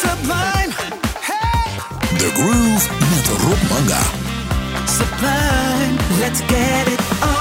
Sublime, hey! The Groove met Rob Manga. Sublime, let's get it on.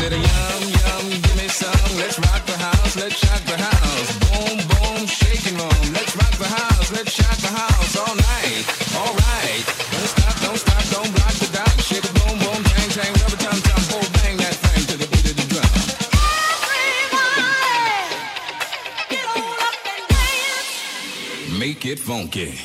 Said yum, yum, give me some. Let's rock the house, let's shock the house. Boom, boom, shaking room. Let's rock the house, let's shock the house. All night, all right. Don't stop, don't stop, don't block the dock. Shake it, boom, boom, bang, bang, rubber tum tum. Boom, bang, that thing to the beat of the drum. Everybody, get on up and dance. Make it funky.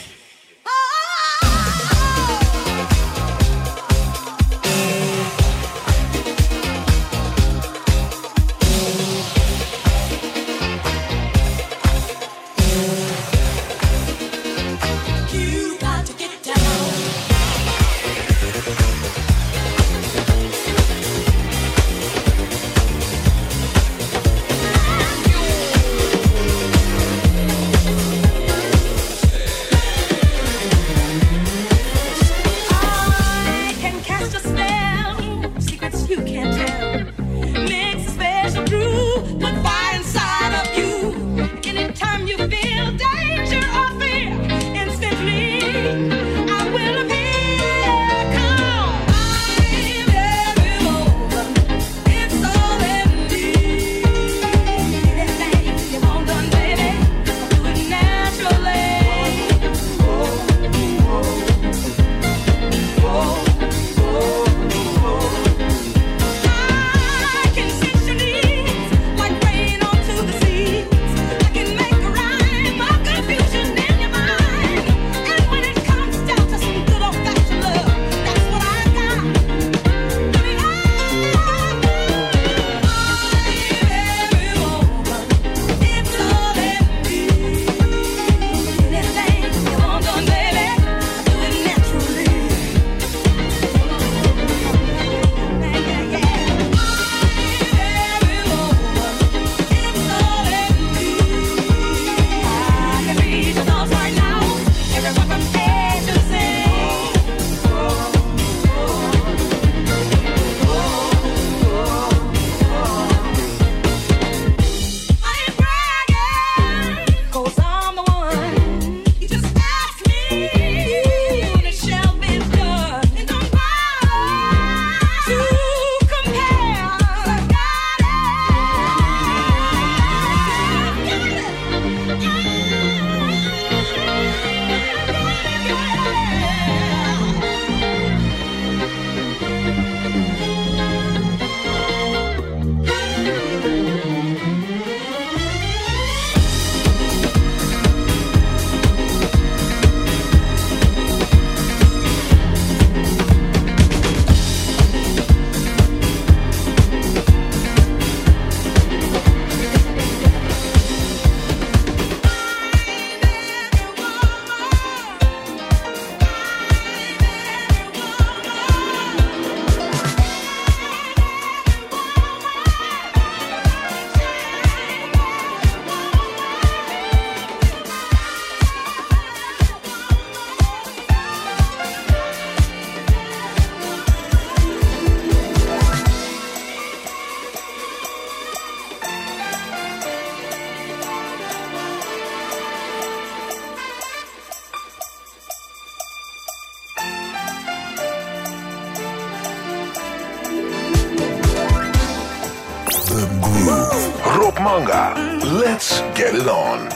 Rob Manga, let's get it on.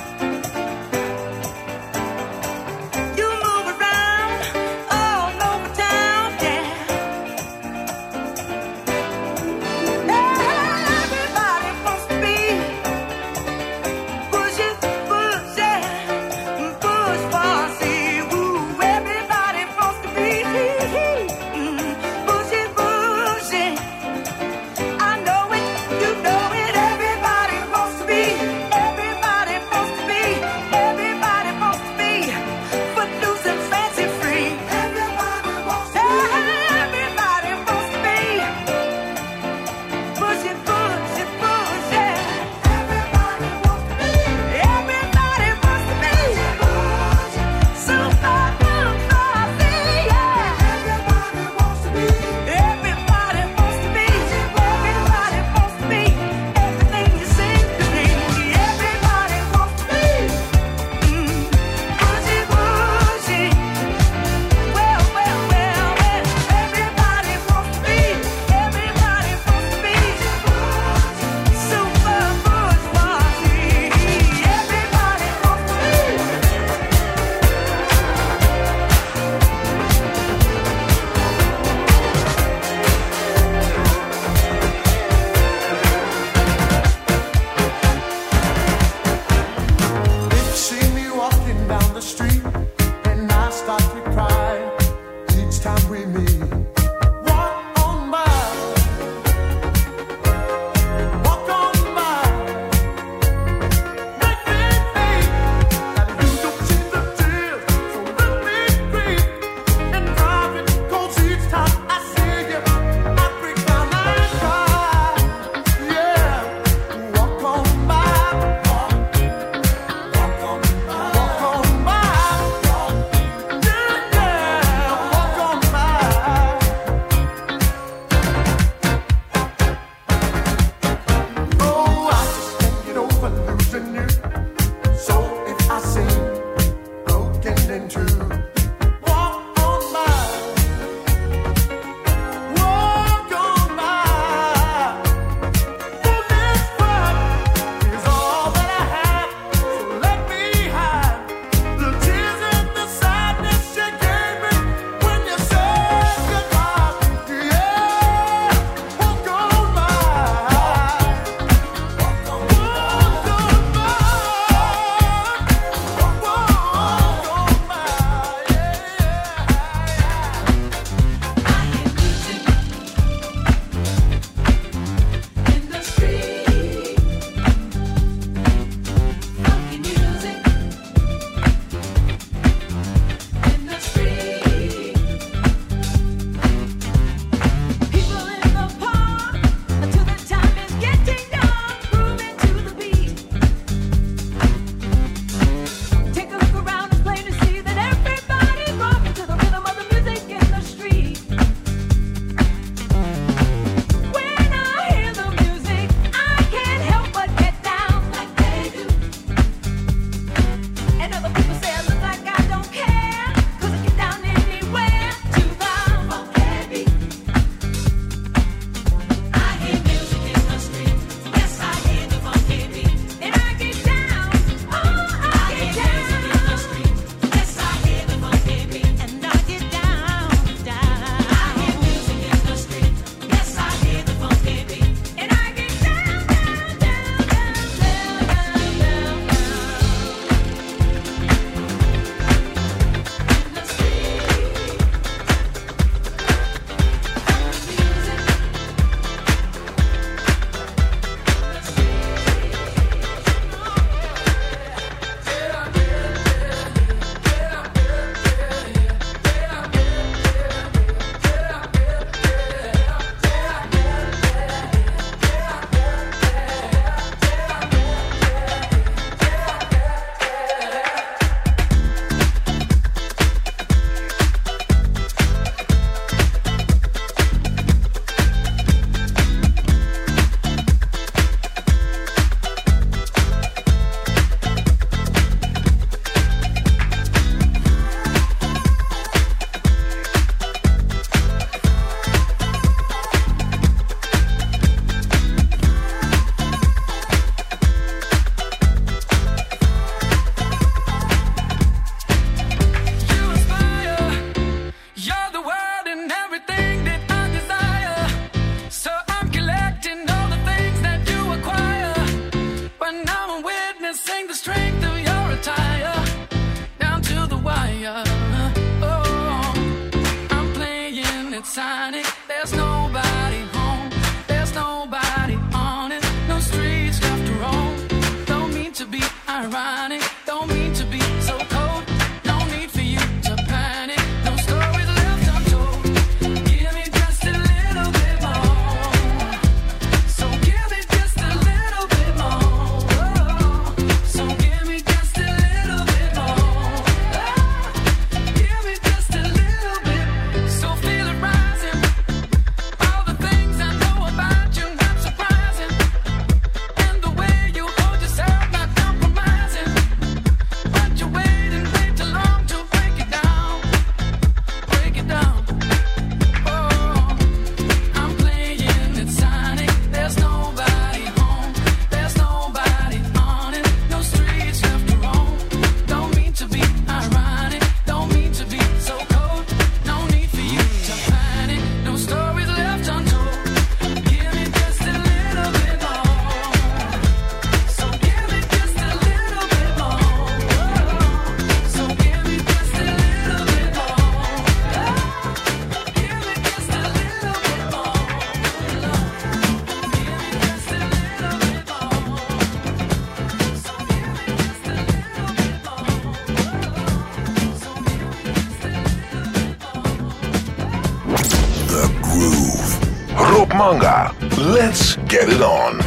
Rob Manga. Let's get it on.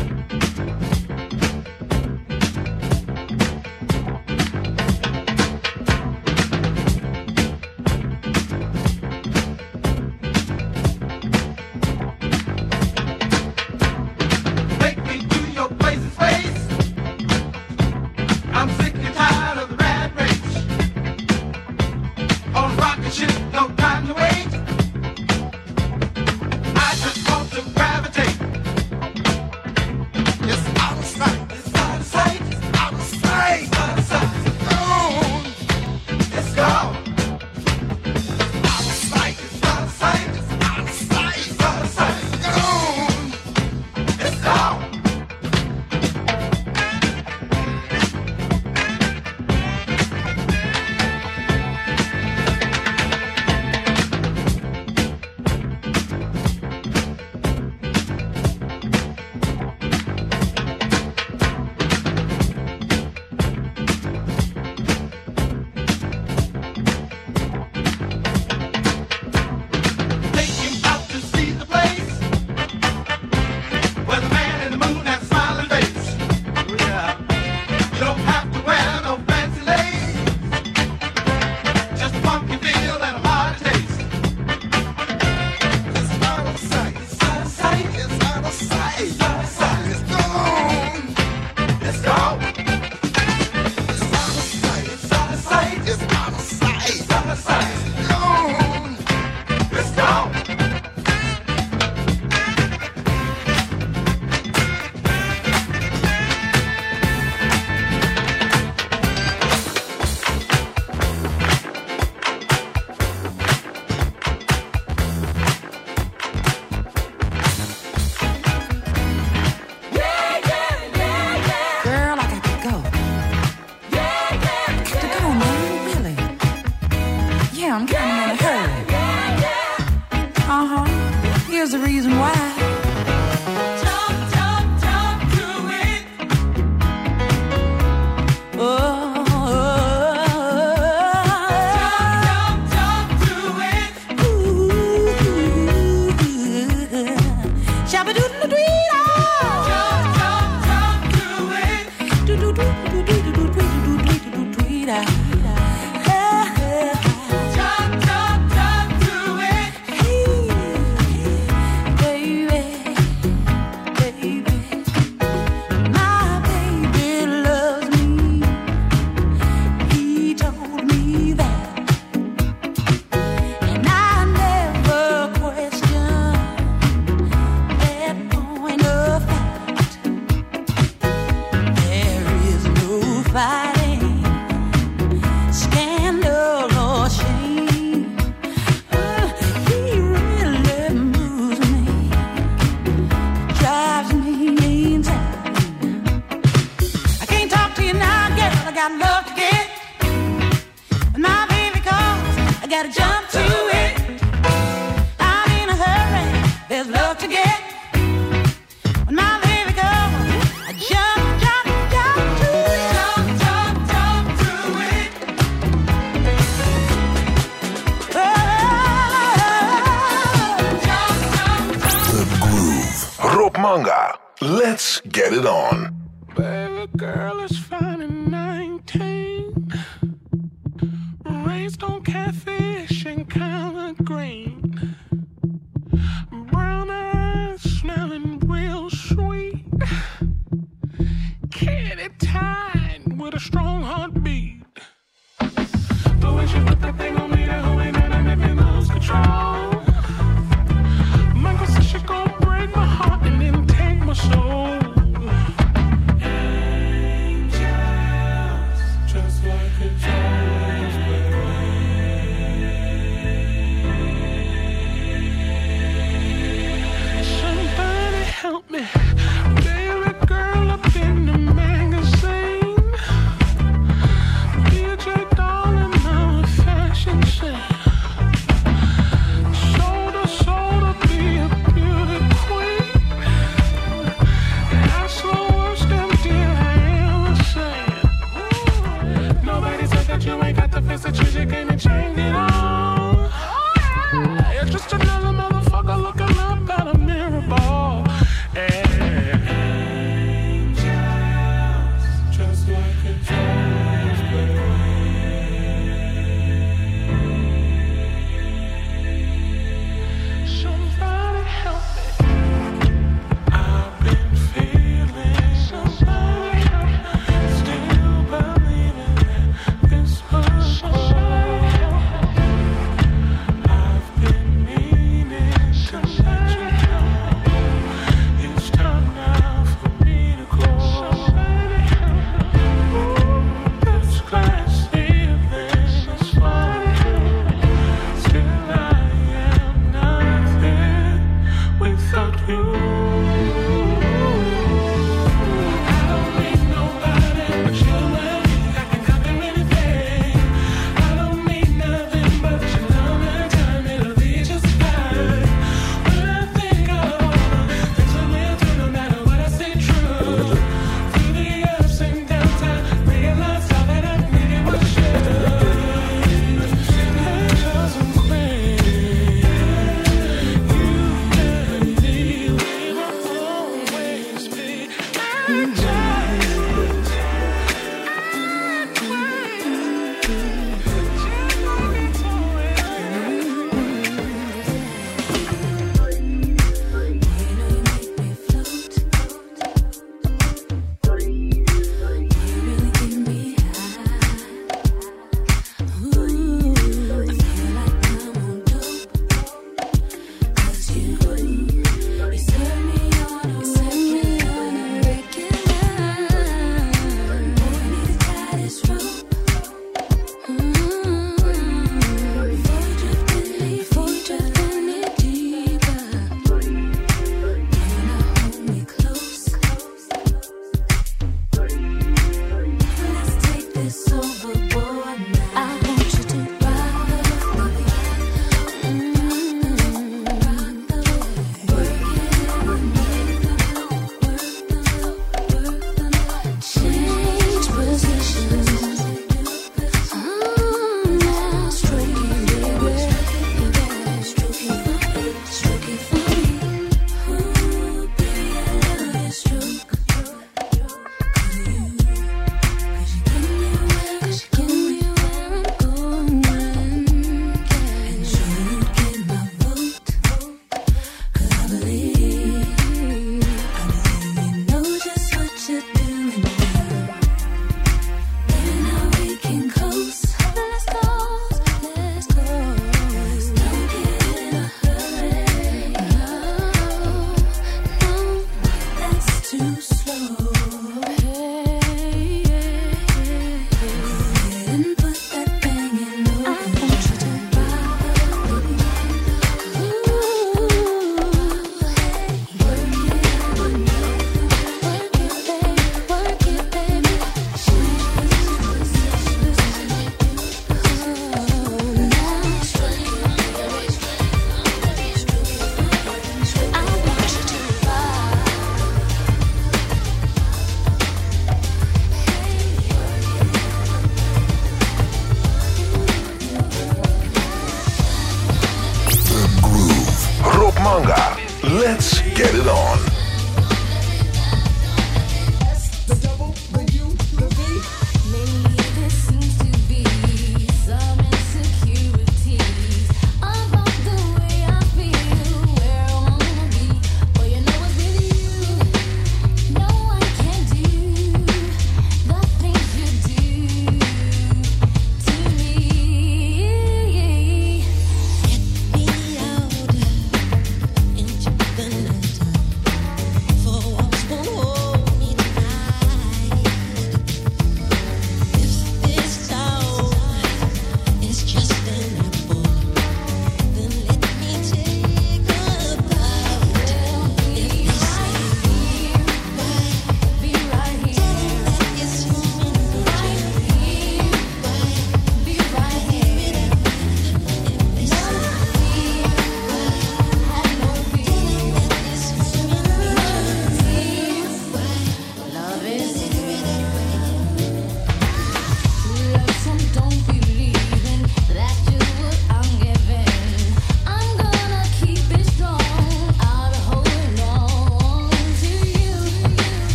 Let's get it on. Baby girl is fine and 19. Raised on catfish and collard green. Brown eyes smelling real sweet. Kitty tied with a strong heartbeat. The way she put that thing on me, that whole ain't nothing if you lose control. Michael said she gon' break my heart and then take my soul. Angels, just like a child's play.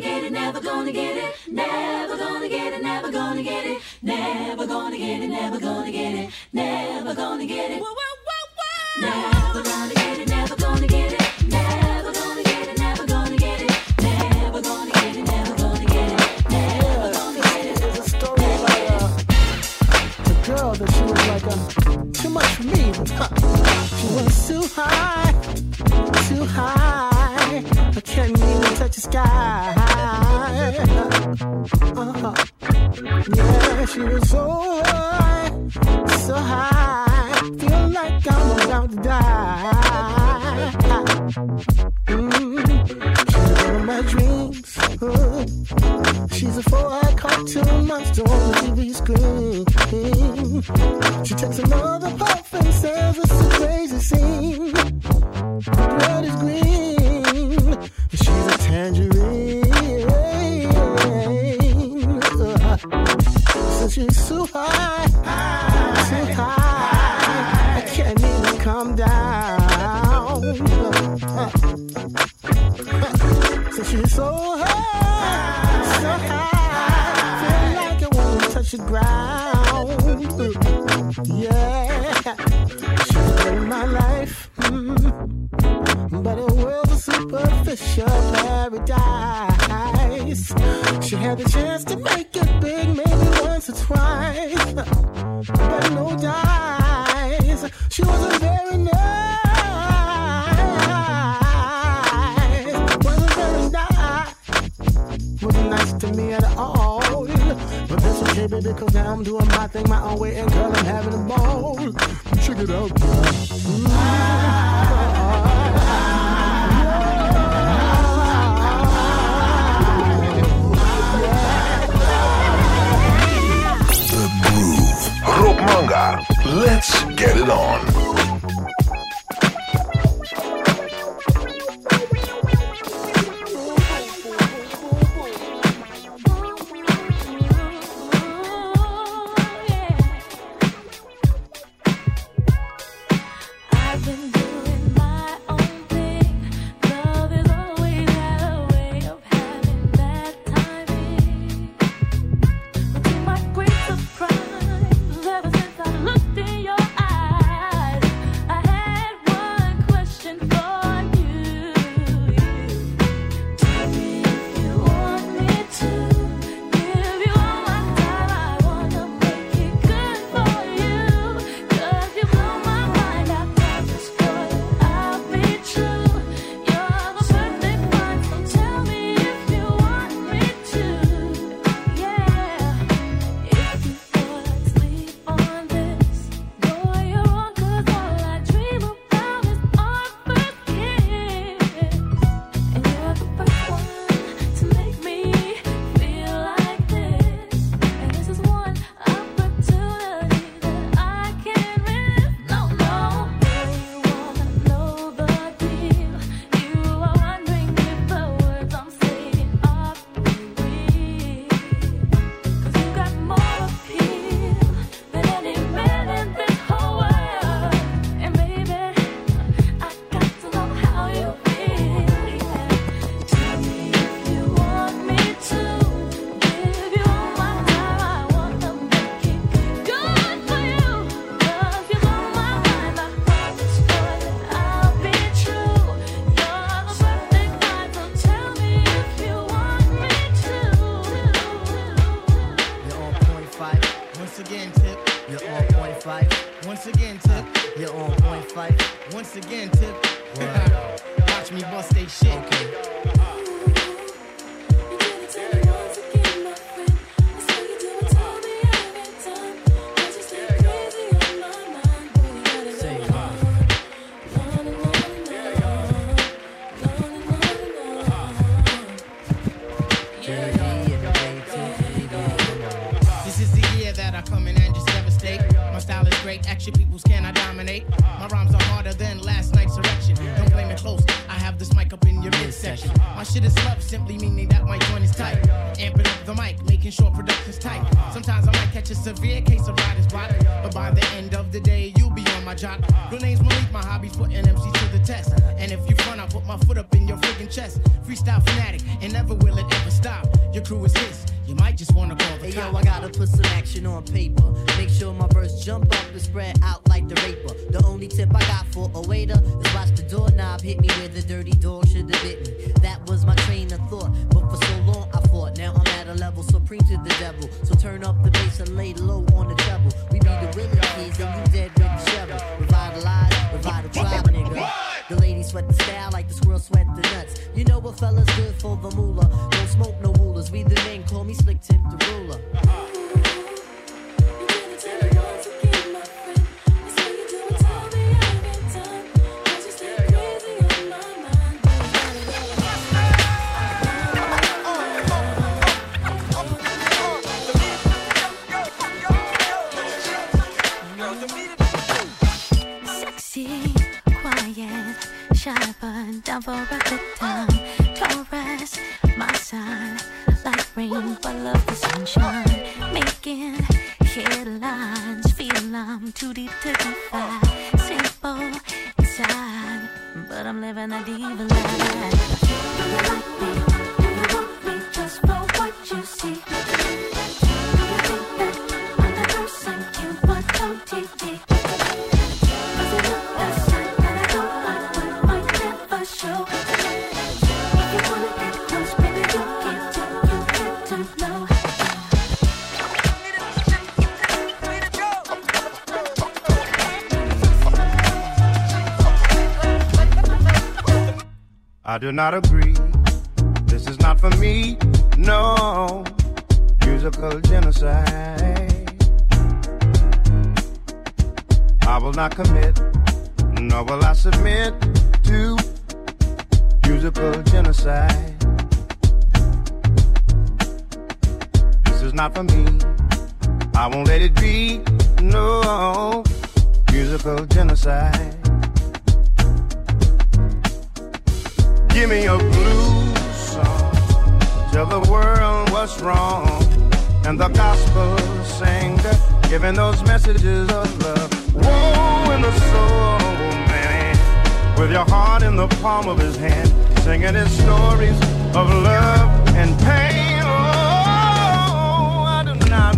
gonna get it, never gonna get it, never gonna get it, never gonna get it, never gonna get it, never gonna get it, never gonna get it, never gonna get it, never gonna get it. That she was like too much for me, but she was too high, I can't even touch the sky, yeah, she was so high, feel like I'm about to die, she's one of my dreams, she's a 4-eyed cartoon monster on the TV screen. She takes another puff and says it's a crazy scene. Her blood is green, and she's a tangerine. So she's so high, too high. I can't even calm down. So she's so high. Feel like I want to touch the ground. Yeah, she's in my life, but it was a superficial paradise. She had the chance to make it big, maybe once or twice, but no dice. She wasn't very nice, wasn't nice to me at all. But that's okay, baby, because now I'm doing my thing my own way, and girl, I'm having a ball. Check it out, The Groove, Rob Manga. Let's get it on. mic, making sure production's tight. Sometimes I might catch a severe case of writer's block, but by the end of the day, you'll be on my job. Your name's Malik, my hobby's putting MC to the test. And if you run, I'll put my foot up in your freaking chest. Freestyle fanatic, and never will it ever stop. Your crew is his. You might just wanna call the cop. Yo, I gotta put some action on paper. Make sure my verse jump up and spread out like the raper. The only tip I got for a waiter is watch the doorknob hit me where the dirty dog should've bit me. That was my train of thought, but for so long I fought. Now I'm at a level supreme to the devil. So turn up the bass and lay low on the treble. We be the willing kids and you dead with the shovel. Revitalize, revive the tribe, nigga. The ladies sweat the style like the squirrel sweat the nuts. You know what fella's good for the moolah. Don't smoke no rulers. We the men, call me Slick Tip the ruler. Down for a good time, Taurus, my sign, like rain, but love the sunshine, making headlines, feel I'm too deep to defy, simple inside, but I'm living a diva life. Do you want me just for what you see? Do you think that I'm the person you want on TV? I do not agree, this is not for me, no, musical genocide. I will not commit, nor will I submit to musical genocide. This is not for me, I won't let it be, no, musical genocide. Give me a blues song, tell the world what's wrong, and the gospel singer giving those messages of love. Woe in the soul, man, with your heart in the palm of his hand, singing his stories of love and pain. Oh, I do not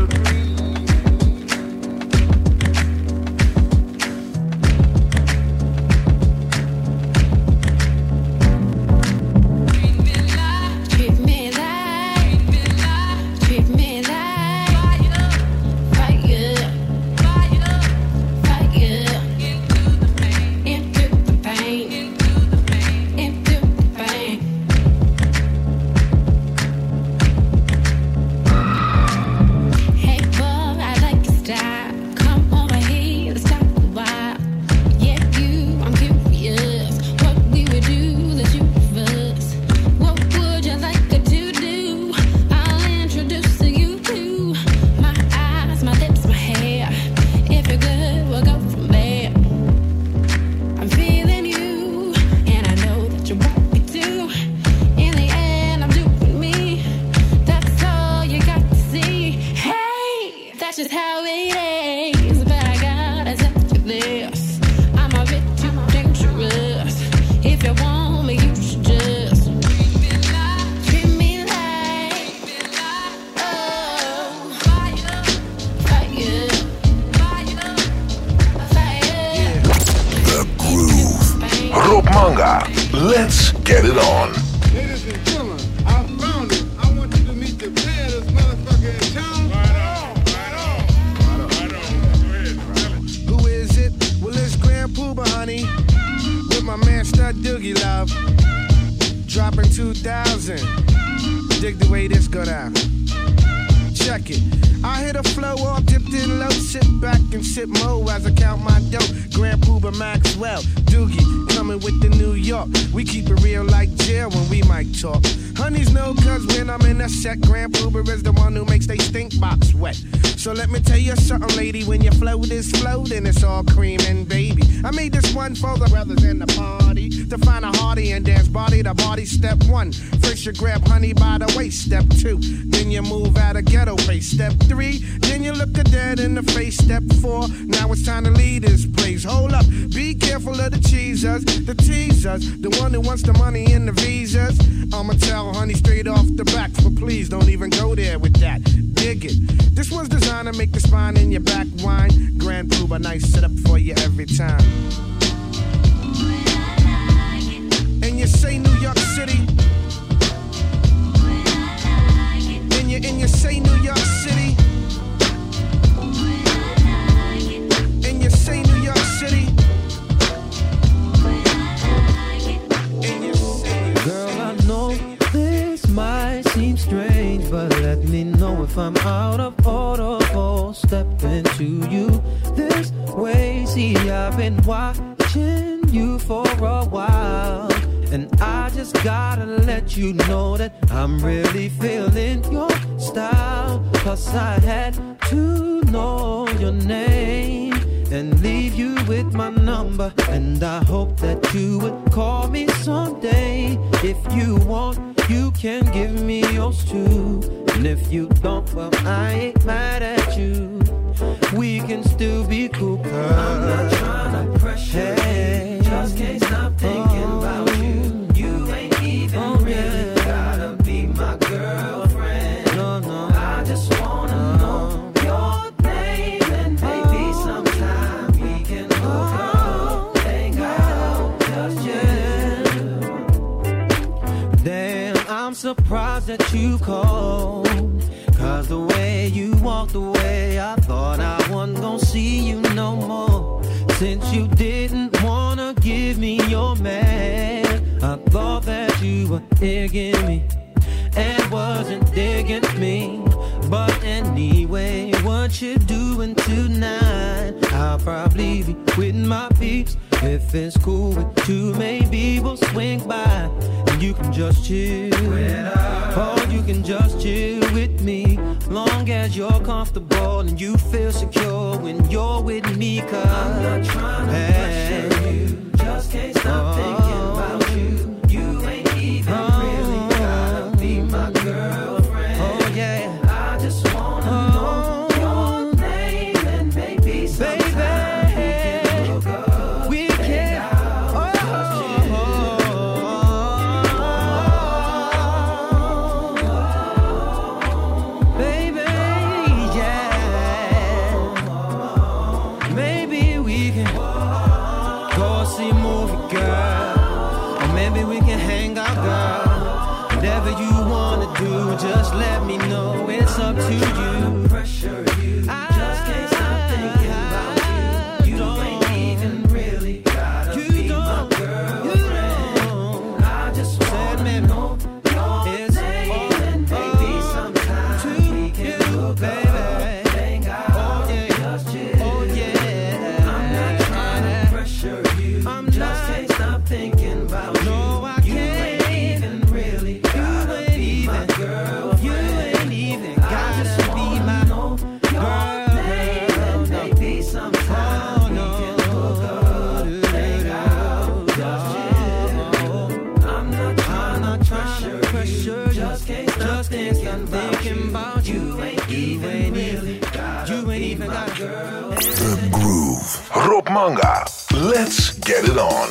check it. I hit a flow all dipped in low, sit back and sip mo as I count my dough. Grand Pooba Maxwell, Doogie, coming with the New York. We keep it real like jail when we might talk. Honeys know cause when I'm in a set, Grand Pooba is the one who makes they stink box wet. So let me tell you something, lady, when your float is floating, it's all cream and baby. I made this one for the brothers in the party, to find a hearty and dance body to body. Step one, first you grab honey by the waist. Step two, then you move out of ghetto face. Step three, then you look her dead in the face. Step four, now it's time to leave this place. Hold up, be careful of the cheesers, the teasers, the one who wants the money and the visas. I'ma tell honey straight off the back, but please don't even go there with that. Dig it. This one's designed to make the spine in your back whine. Grand Pooba, nice set up for you every time. And you say New York City. And you say New York City. And you say New York City. And you say. Girl, I know this might seem strange, but let me know if I'm out of order or stepping to you this way. See, I've been watching you for a while. And I just gotta let you know that I'm really feeling your style. Cause I had to know your name and leave you with my number. And I hope that you would call me someday. If you want, you can give me yours too. And if you don't, well, I ain't mad at you. We can still be cool. Girl, I'm not trying to pressure you. Just can't stop thinking about you. You ain't even really gotta be my girlfriend. No. I just wanna know your name and maybe sometime we can hook up. Hang out, just you. Damn, I'm surprised that you called. Cause the way you walked away, I thought I wasn't gonna see you no more. Since you didn't wanna give me your man, I thought that you were digging me and wasn't digging me. But anyway, what you doing tonight? I'll probably be with my peeps. If it's cool with you, maybe we'll swing by and you can just chill. Or you can just chill with me. Long as you're comfortable and you feel secure when you're with me. Cause I'm not trying to pressure you. Just can't stop thinking about you. You ain't even really gotta be my girl. Just let me know, it's up to you. Pressure you, just can't stop thinking about you. You don't even really gotta be my girlfriend. I just wanna know your name and maybe sometime we can hook up, hang out, just chill. I'm not trying to pressure you, just can't stop thinking about you. The Groove. Rob Manga. Let's get it on.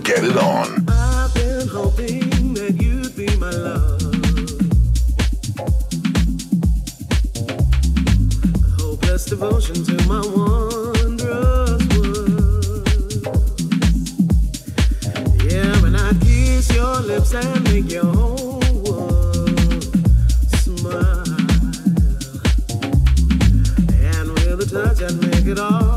get it on. I've been hoping that you'd be my love. Hopeless devotion to my wondrous words. Yeah, when I kiss your lips and make your whole world smile. And with a touch I'd make it all.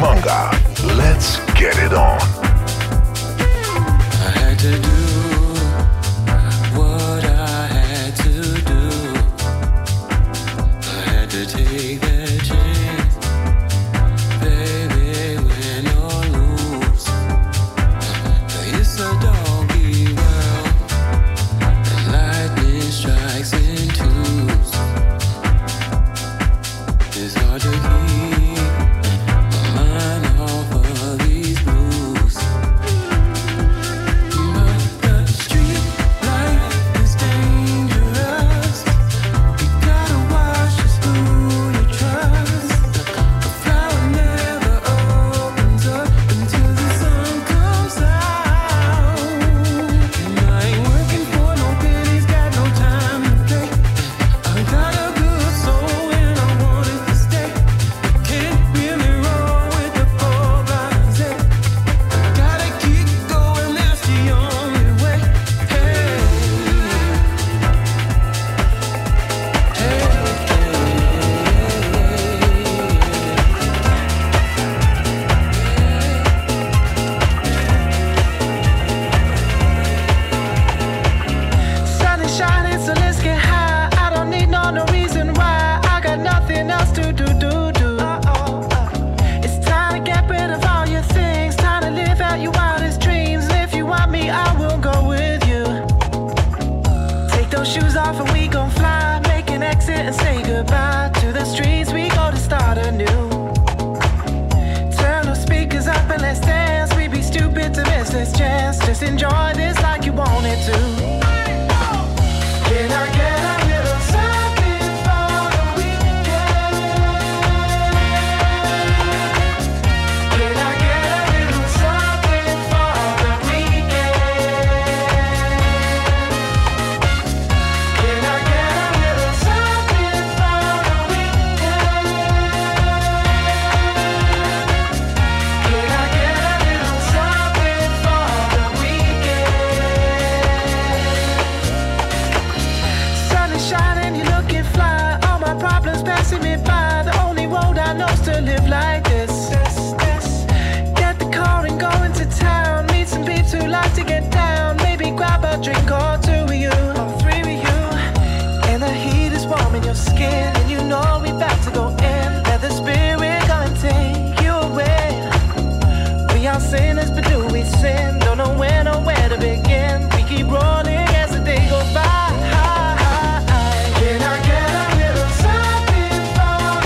Manga. Let's get it on. I had to do what I had to do. I had to take that chance. Baby, win or lose, it's a doggy world, and lightning strikes in twos. It's hard to keep my mind off of these blues. But the street life is dangerous. You gotta watch just who you trust. The flower never opens up until the sun comes out. And I ain't working for no pennies, got no time to pay. I got a good soul and I want it to stay. Can't really roll with the 4x8. Gotta keep going, that's the only way. Hey, sun is shining, so let's get high. I don't need no reason why. I got nothing else to do. It's time to get rid of all your things. Time to live out your wildest dreams. And if you want me, I will go with you. Take those shoes off and we gon' fly. Make an exit and say goodbye to the streets. We go to start anew. Turn those speakers up and let's dance. We'd be stupid to miss this chance. Just enjoy this like you wanted to. Can I get a little something for the weekend? Can I get a little something for the weekend? Can I get a little something for the weekend? Can I get a little something for the weekend? Sun is shining, you're looking fly. All my problems passing me by. The only road I know's to live like this. Get the car and go into town. Meet some beats who like to get down. Maybe grab a drink or two with you, or three with you. And the heat is warming your skin, and you know we about to go in. Let the spirit go and take you away. We are sinners, but do we sin? Don't know when or where to begin. We keep rolling as the day goes by. Can I get a little something for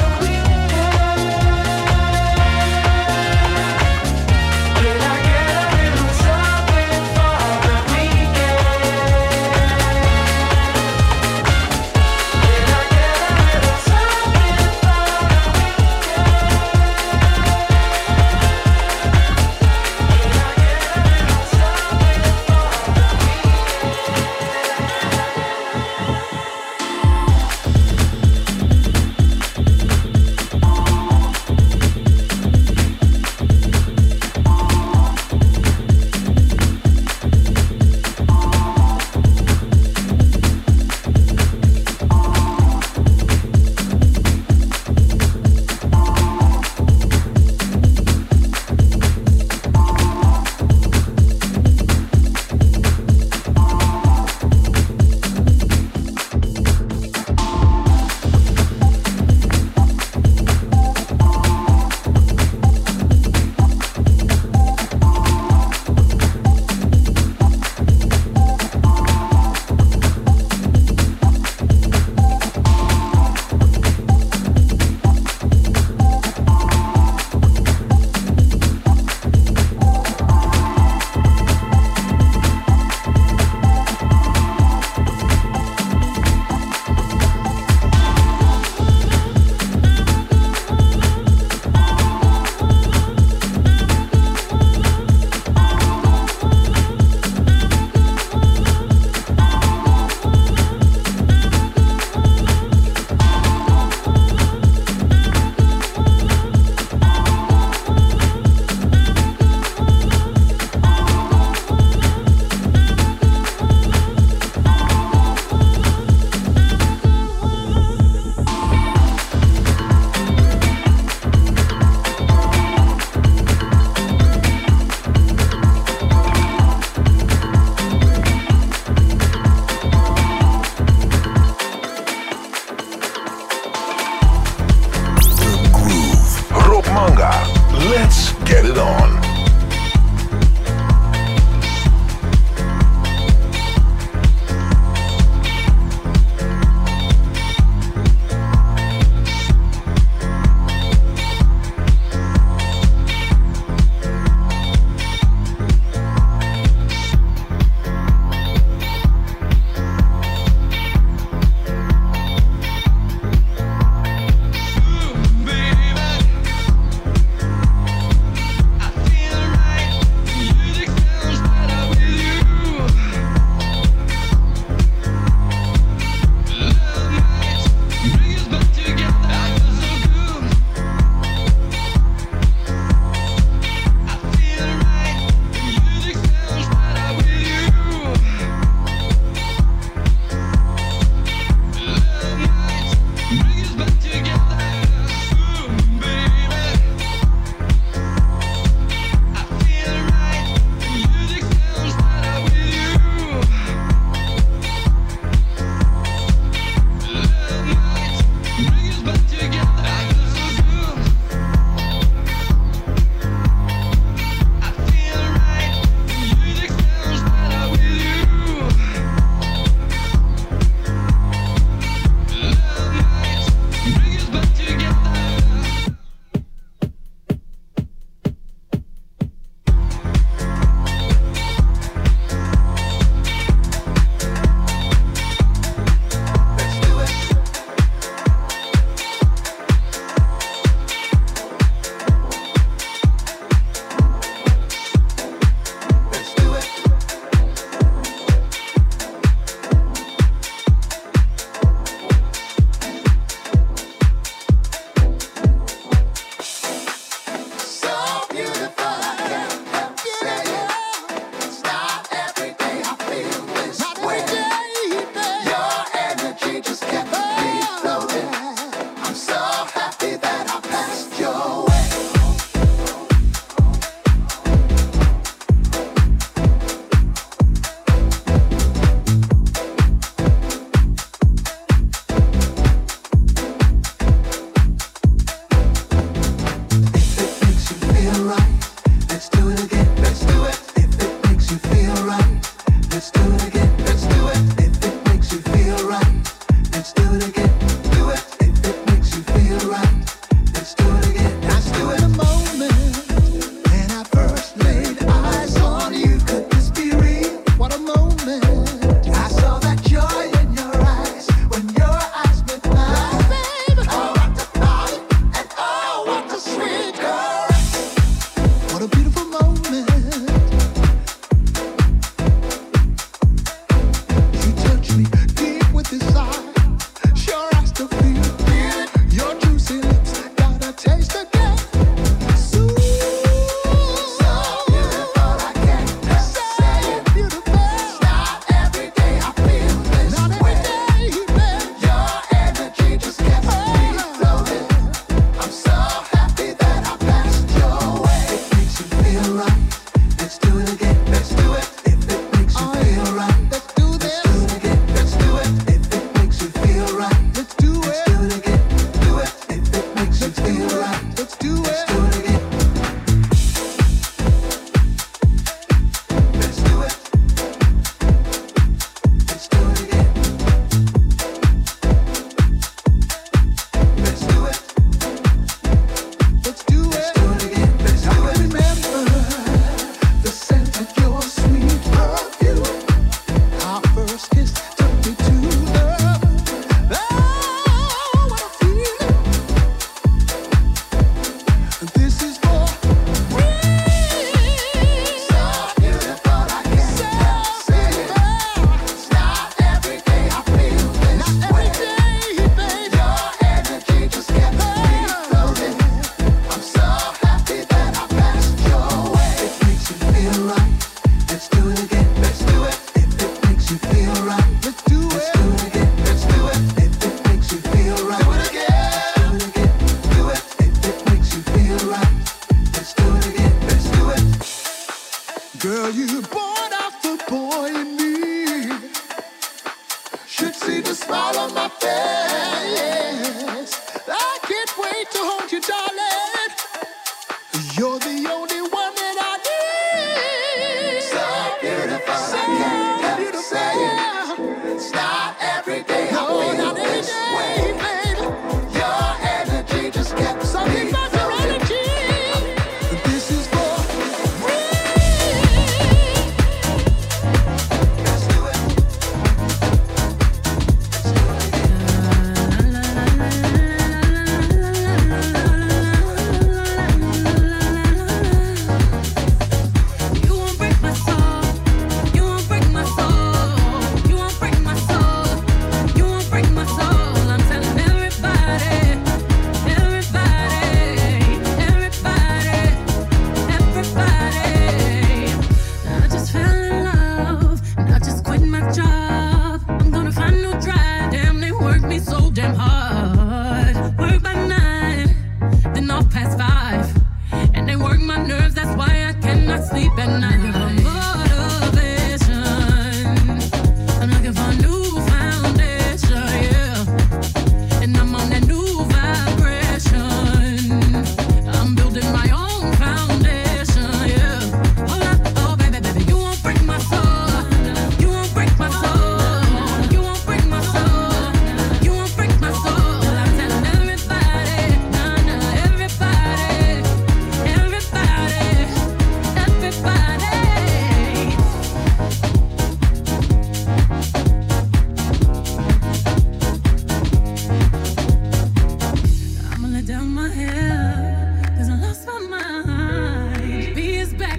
Let's get it on.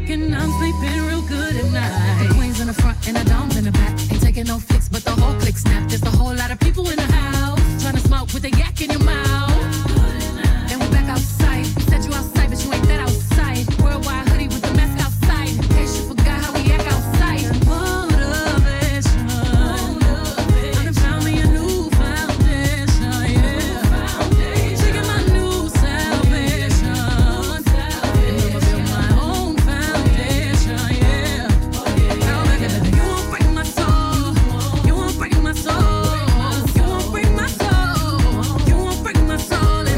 working, I'm sleeping real good at night. The queens in the front and the doms in the back. Ain't taking no flicks, but the whole click snap. There's a whole lot of people in the house trying to smoke with a yak in your mouth. And we're back outside. We said you outside, but you ain't that outside. Worldwide hoodie with the mask outside. In case you forgot how we act outside. Motivation. I done found me a new foundation. Yeah. Taking my new salvation. Building my own foundation. Yeah. Now look at that. You won't break my soul. You won't break my soul. You won't break my soul. You won't break my soul.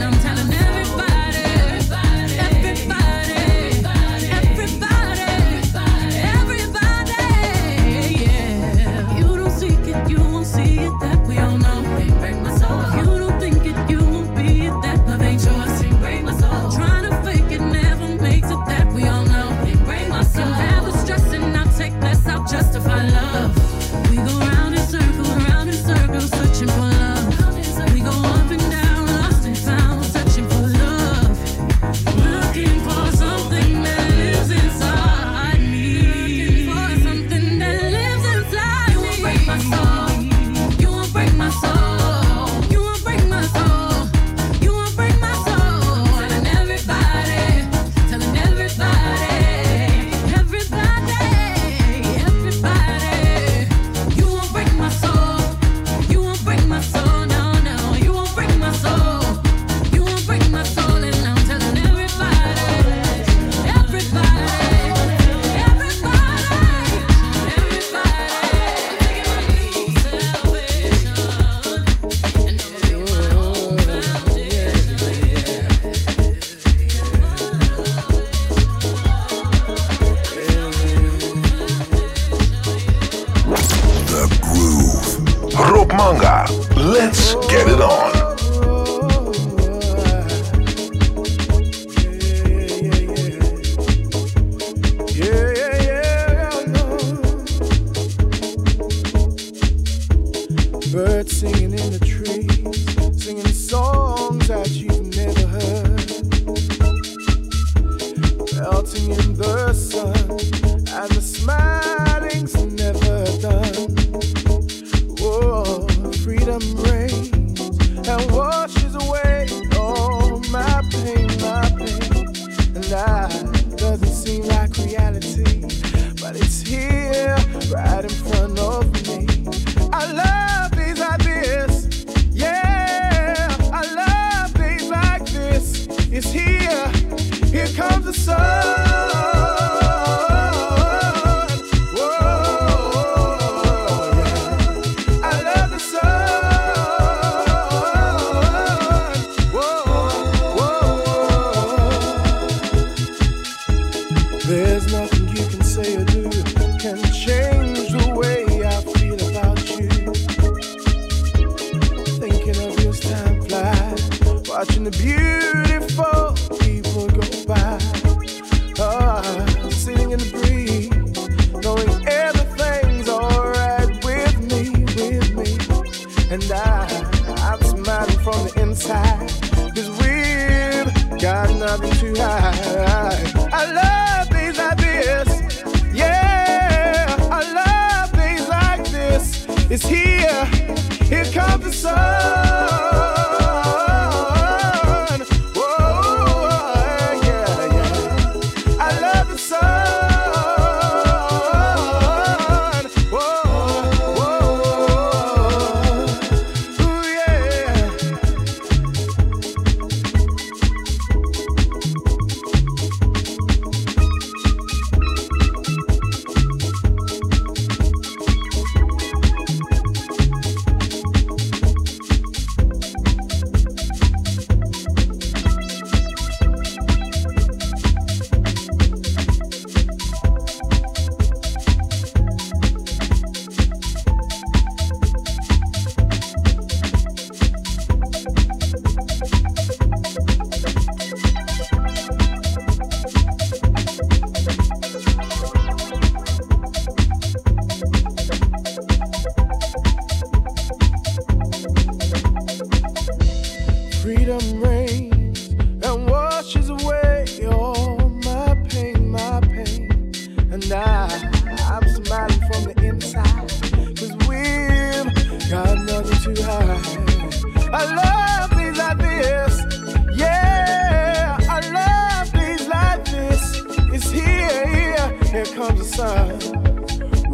sun.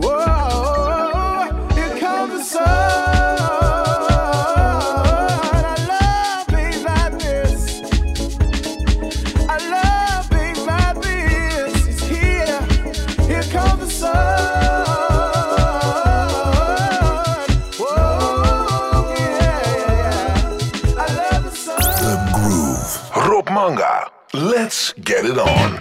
Whoa, here comes the sun. Let's get it on.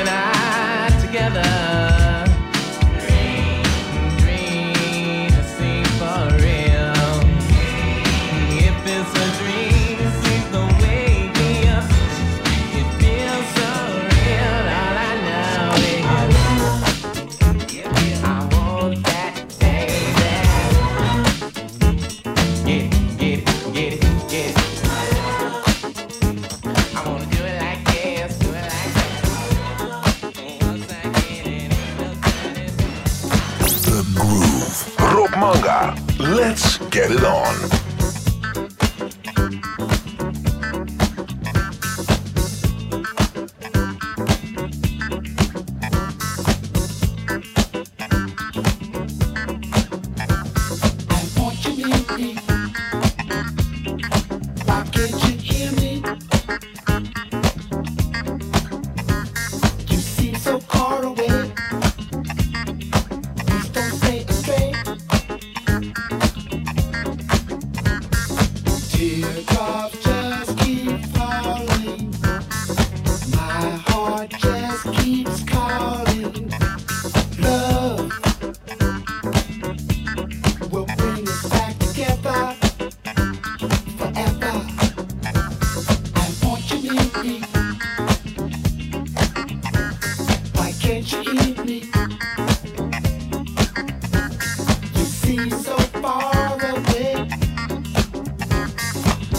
Get it. Let's get it on.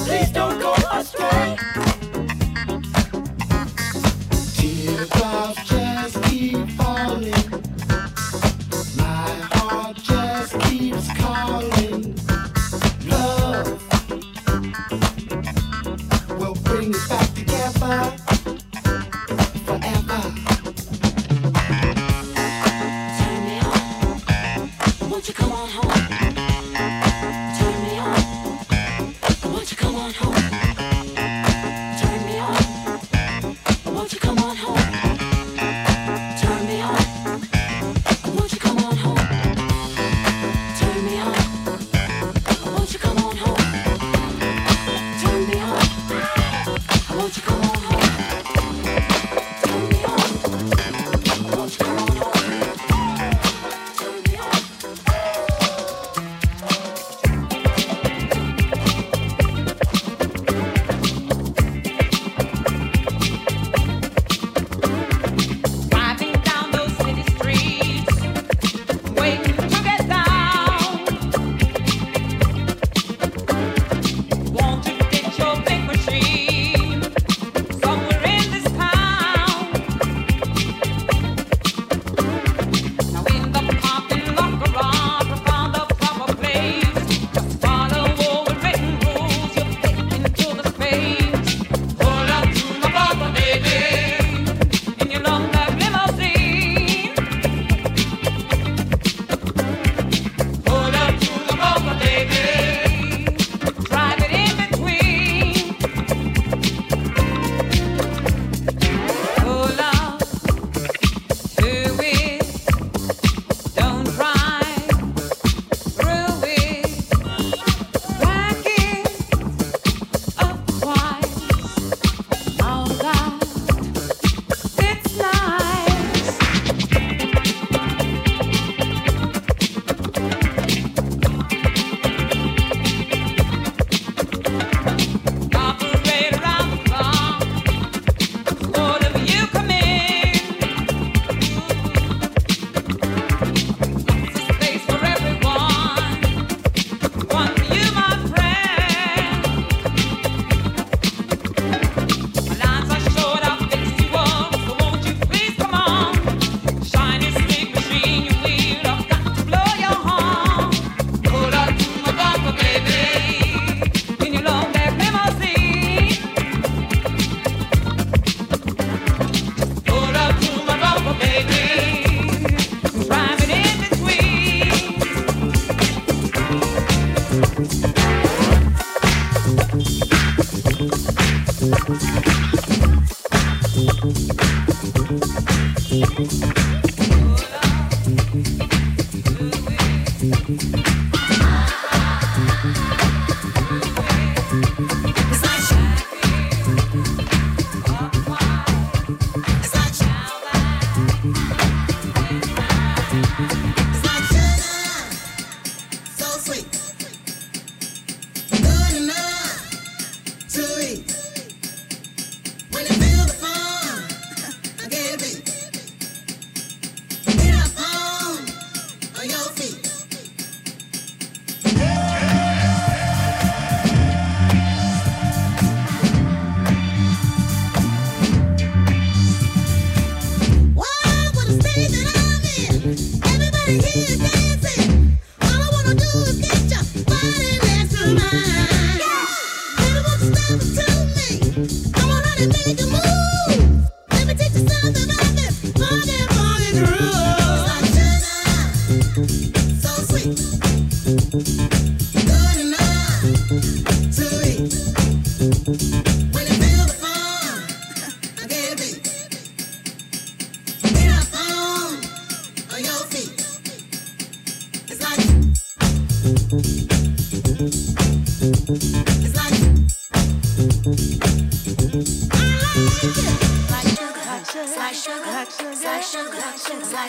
Please don't go.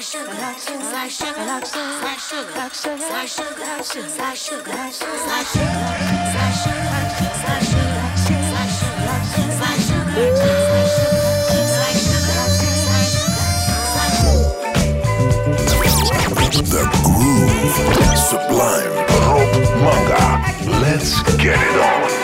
The Groove, Sublime, Rob Manga. Let's get it on.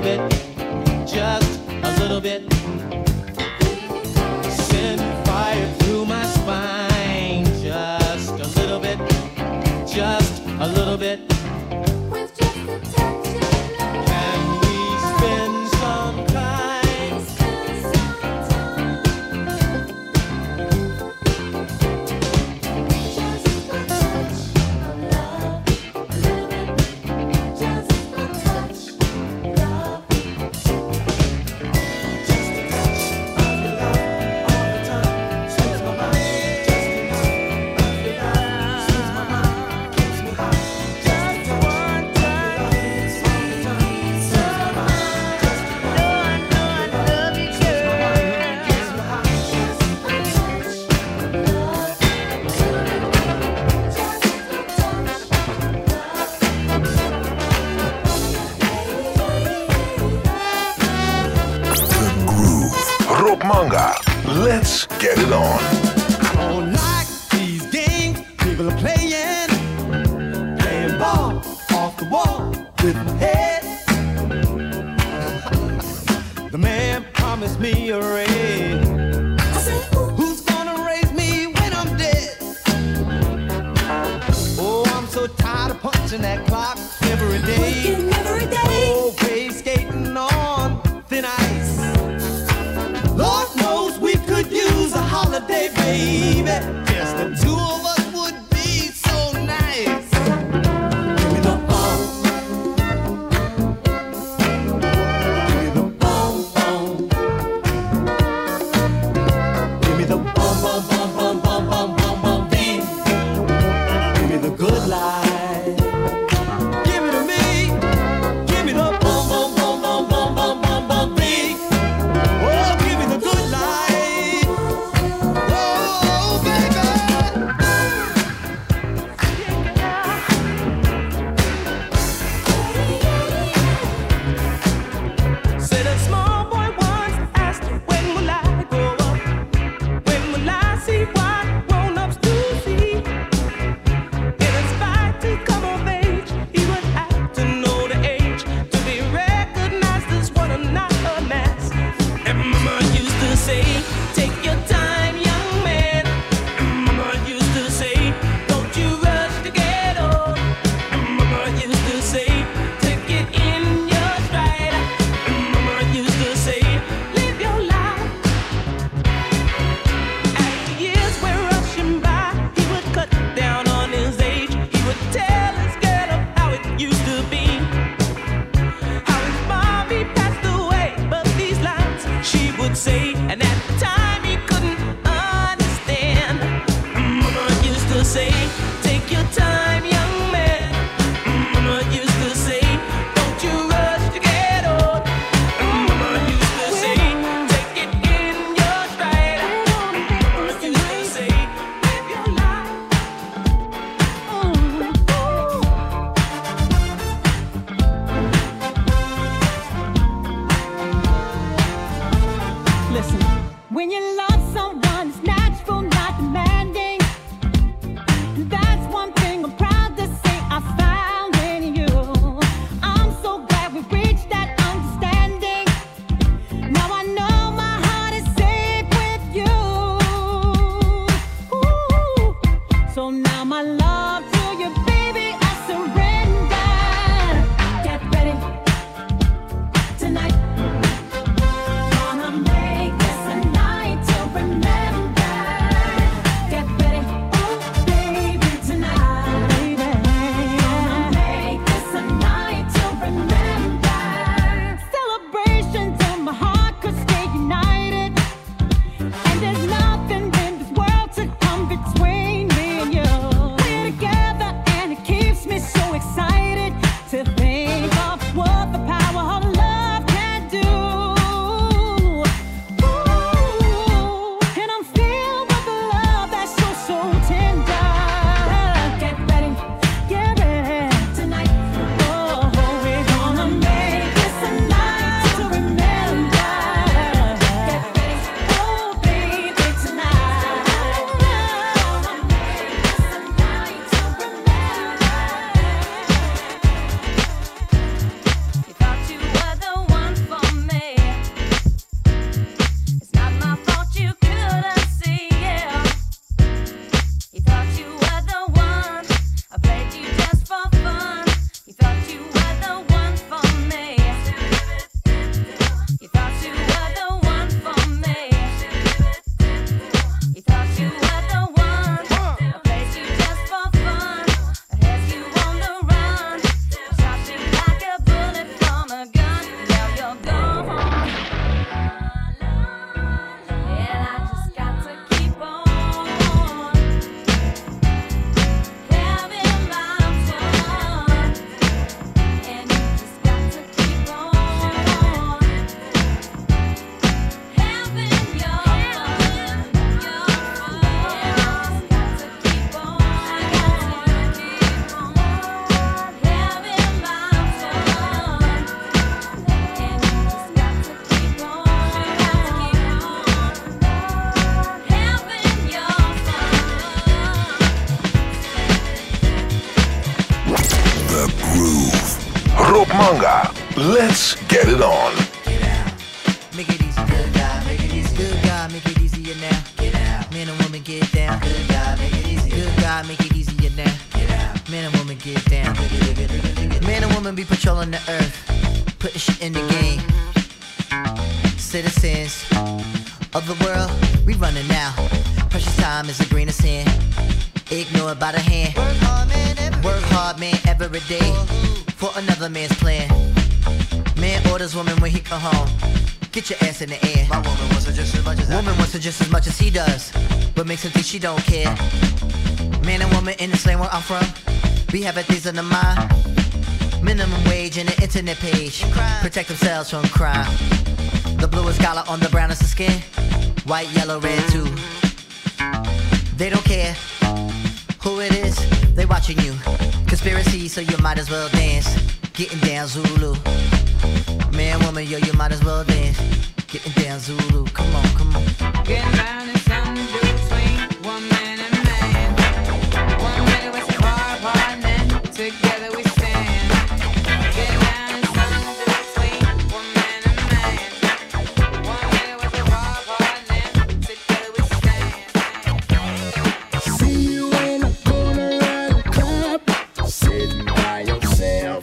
little bit, just a little bit. Send fire through my spine, just a little bit, just a little bit. With just a touch of love. Can we spend some time? Just a touch of love, a little bit. Just a touch of love. Just a touch of your love all the time. Slips my mind. Just a touch of your love. Slips my mind. Keeps me high. Just one touch. The Groove. Rob Manga. Let's get it on. Don't like these games people are playing. Playing ball off the wall with my head. The man promised me a raise. I said, who's gonna raise me when I'm dead? Oh, I'm so tired of punching that clock every day. Working every day. Always skating on thin ice. Lord knows we could use a holiday, baby. Just the two of us would be so nice. Give me the bone, give me the bone, bone. Give me the bone, bone, bone, bone, bone, bone, bone, bone, bean. Give me the good life. Give it to me. Give me the bone, bone, bone, bone, bone, bone, bone, bone, bean. Oh, give me the good life. Oh, baby. it on. Get out. Make it easy, good God. Make it easy, good God. Make it easier now. Get out. Man and woman get down. Good God, make it easy. Good God, make it easier now. Get out. Man and woman get down. Man and woman be patrolling the earth, putting shit in the game. Citizens of the world, we running now. Precious time is a grain of sand. Ignore it by the hand. Work hard, man, every day for another man's plan. Man orders woman when he come home. Get your ass in the air. My woman wants her just as much as I do. Woman wants her just as much as he does, but makes her think she don't care. Man and woman in the slang where I'm from, we have things on the mind. Minimum wage and an internet page, protect themselves from crime. The bluest collar on the brownest the skin, white, yellow, red too. They don't care who it is, they watching you. Conspiracy, so you might as well dance. Getting down Zulu. Man, woman, yo, you might as well dance. Getting down Zulu, come on, come on. Getting down in something between one man and man. One man with a bar partner, together we stand. Getting down in something between one man and man. One man with a bar partner, together we stand. See you in a corner at a club, sitting by yourself.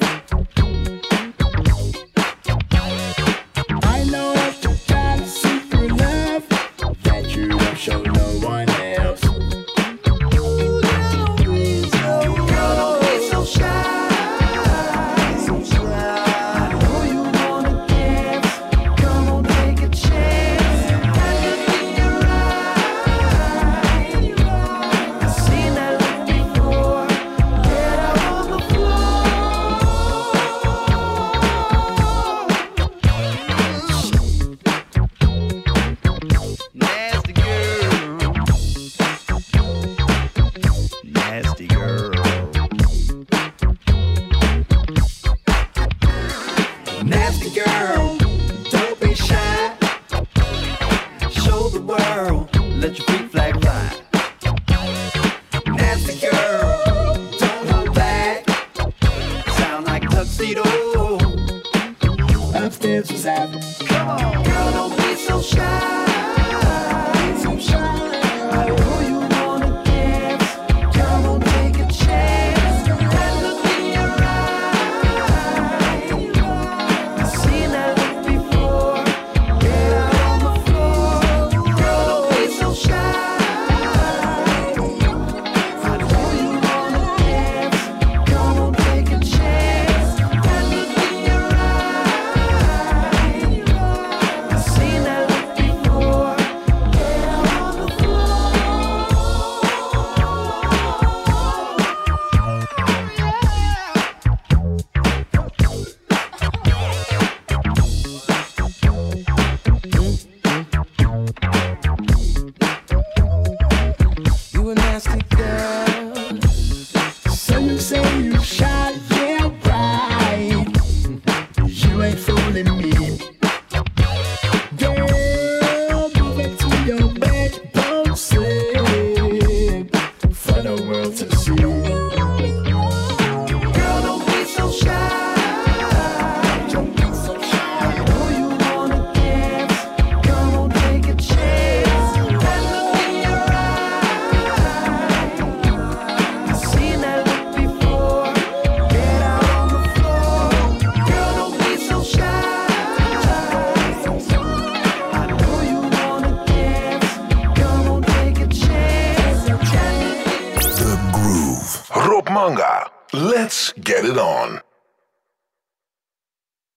Let's get it on.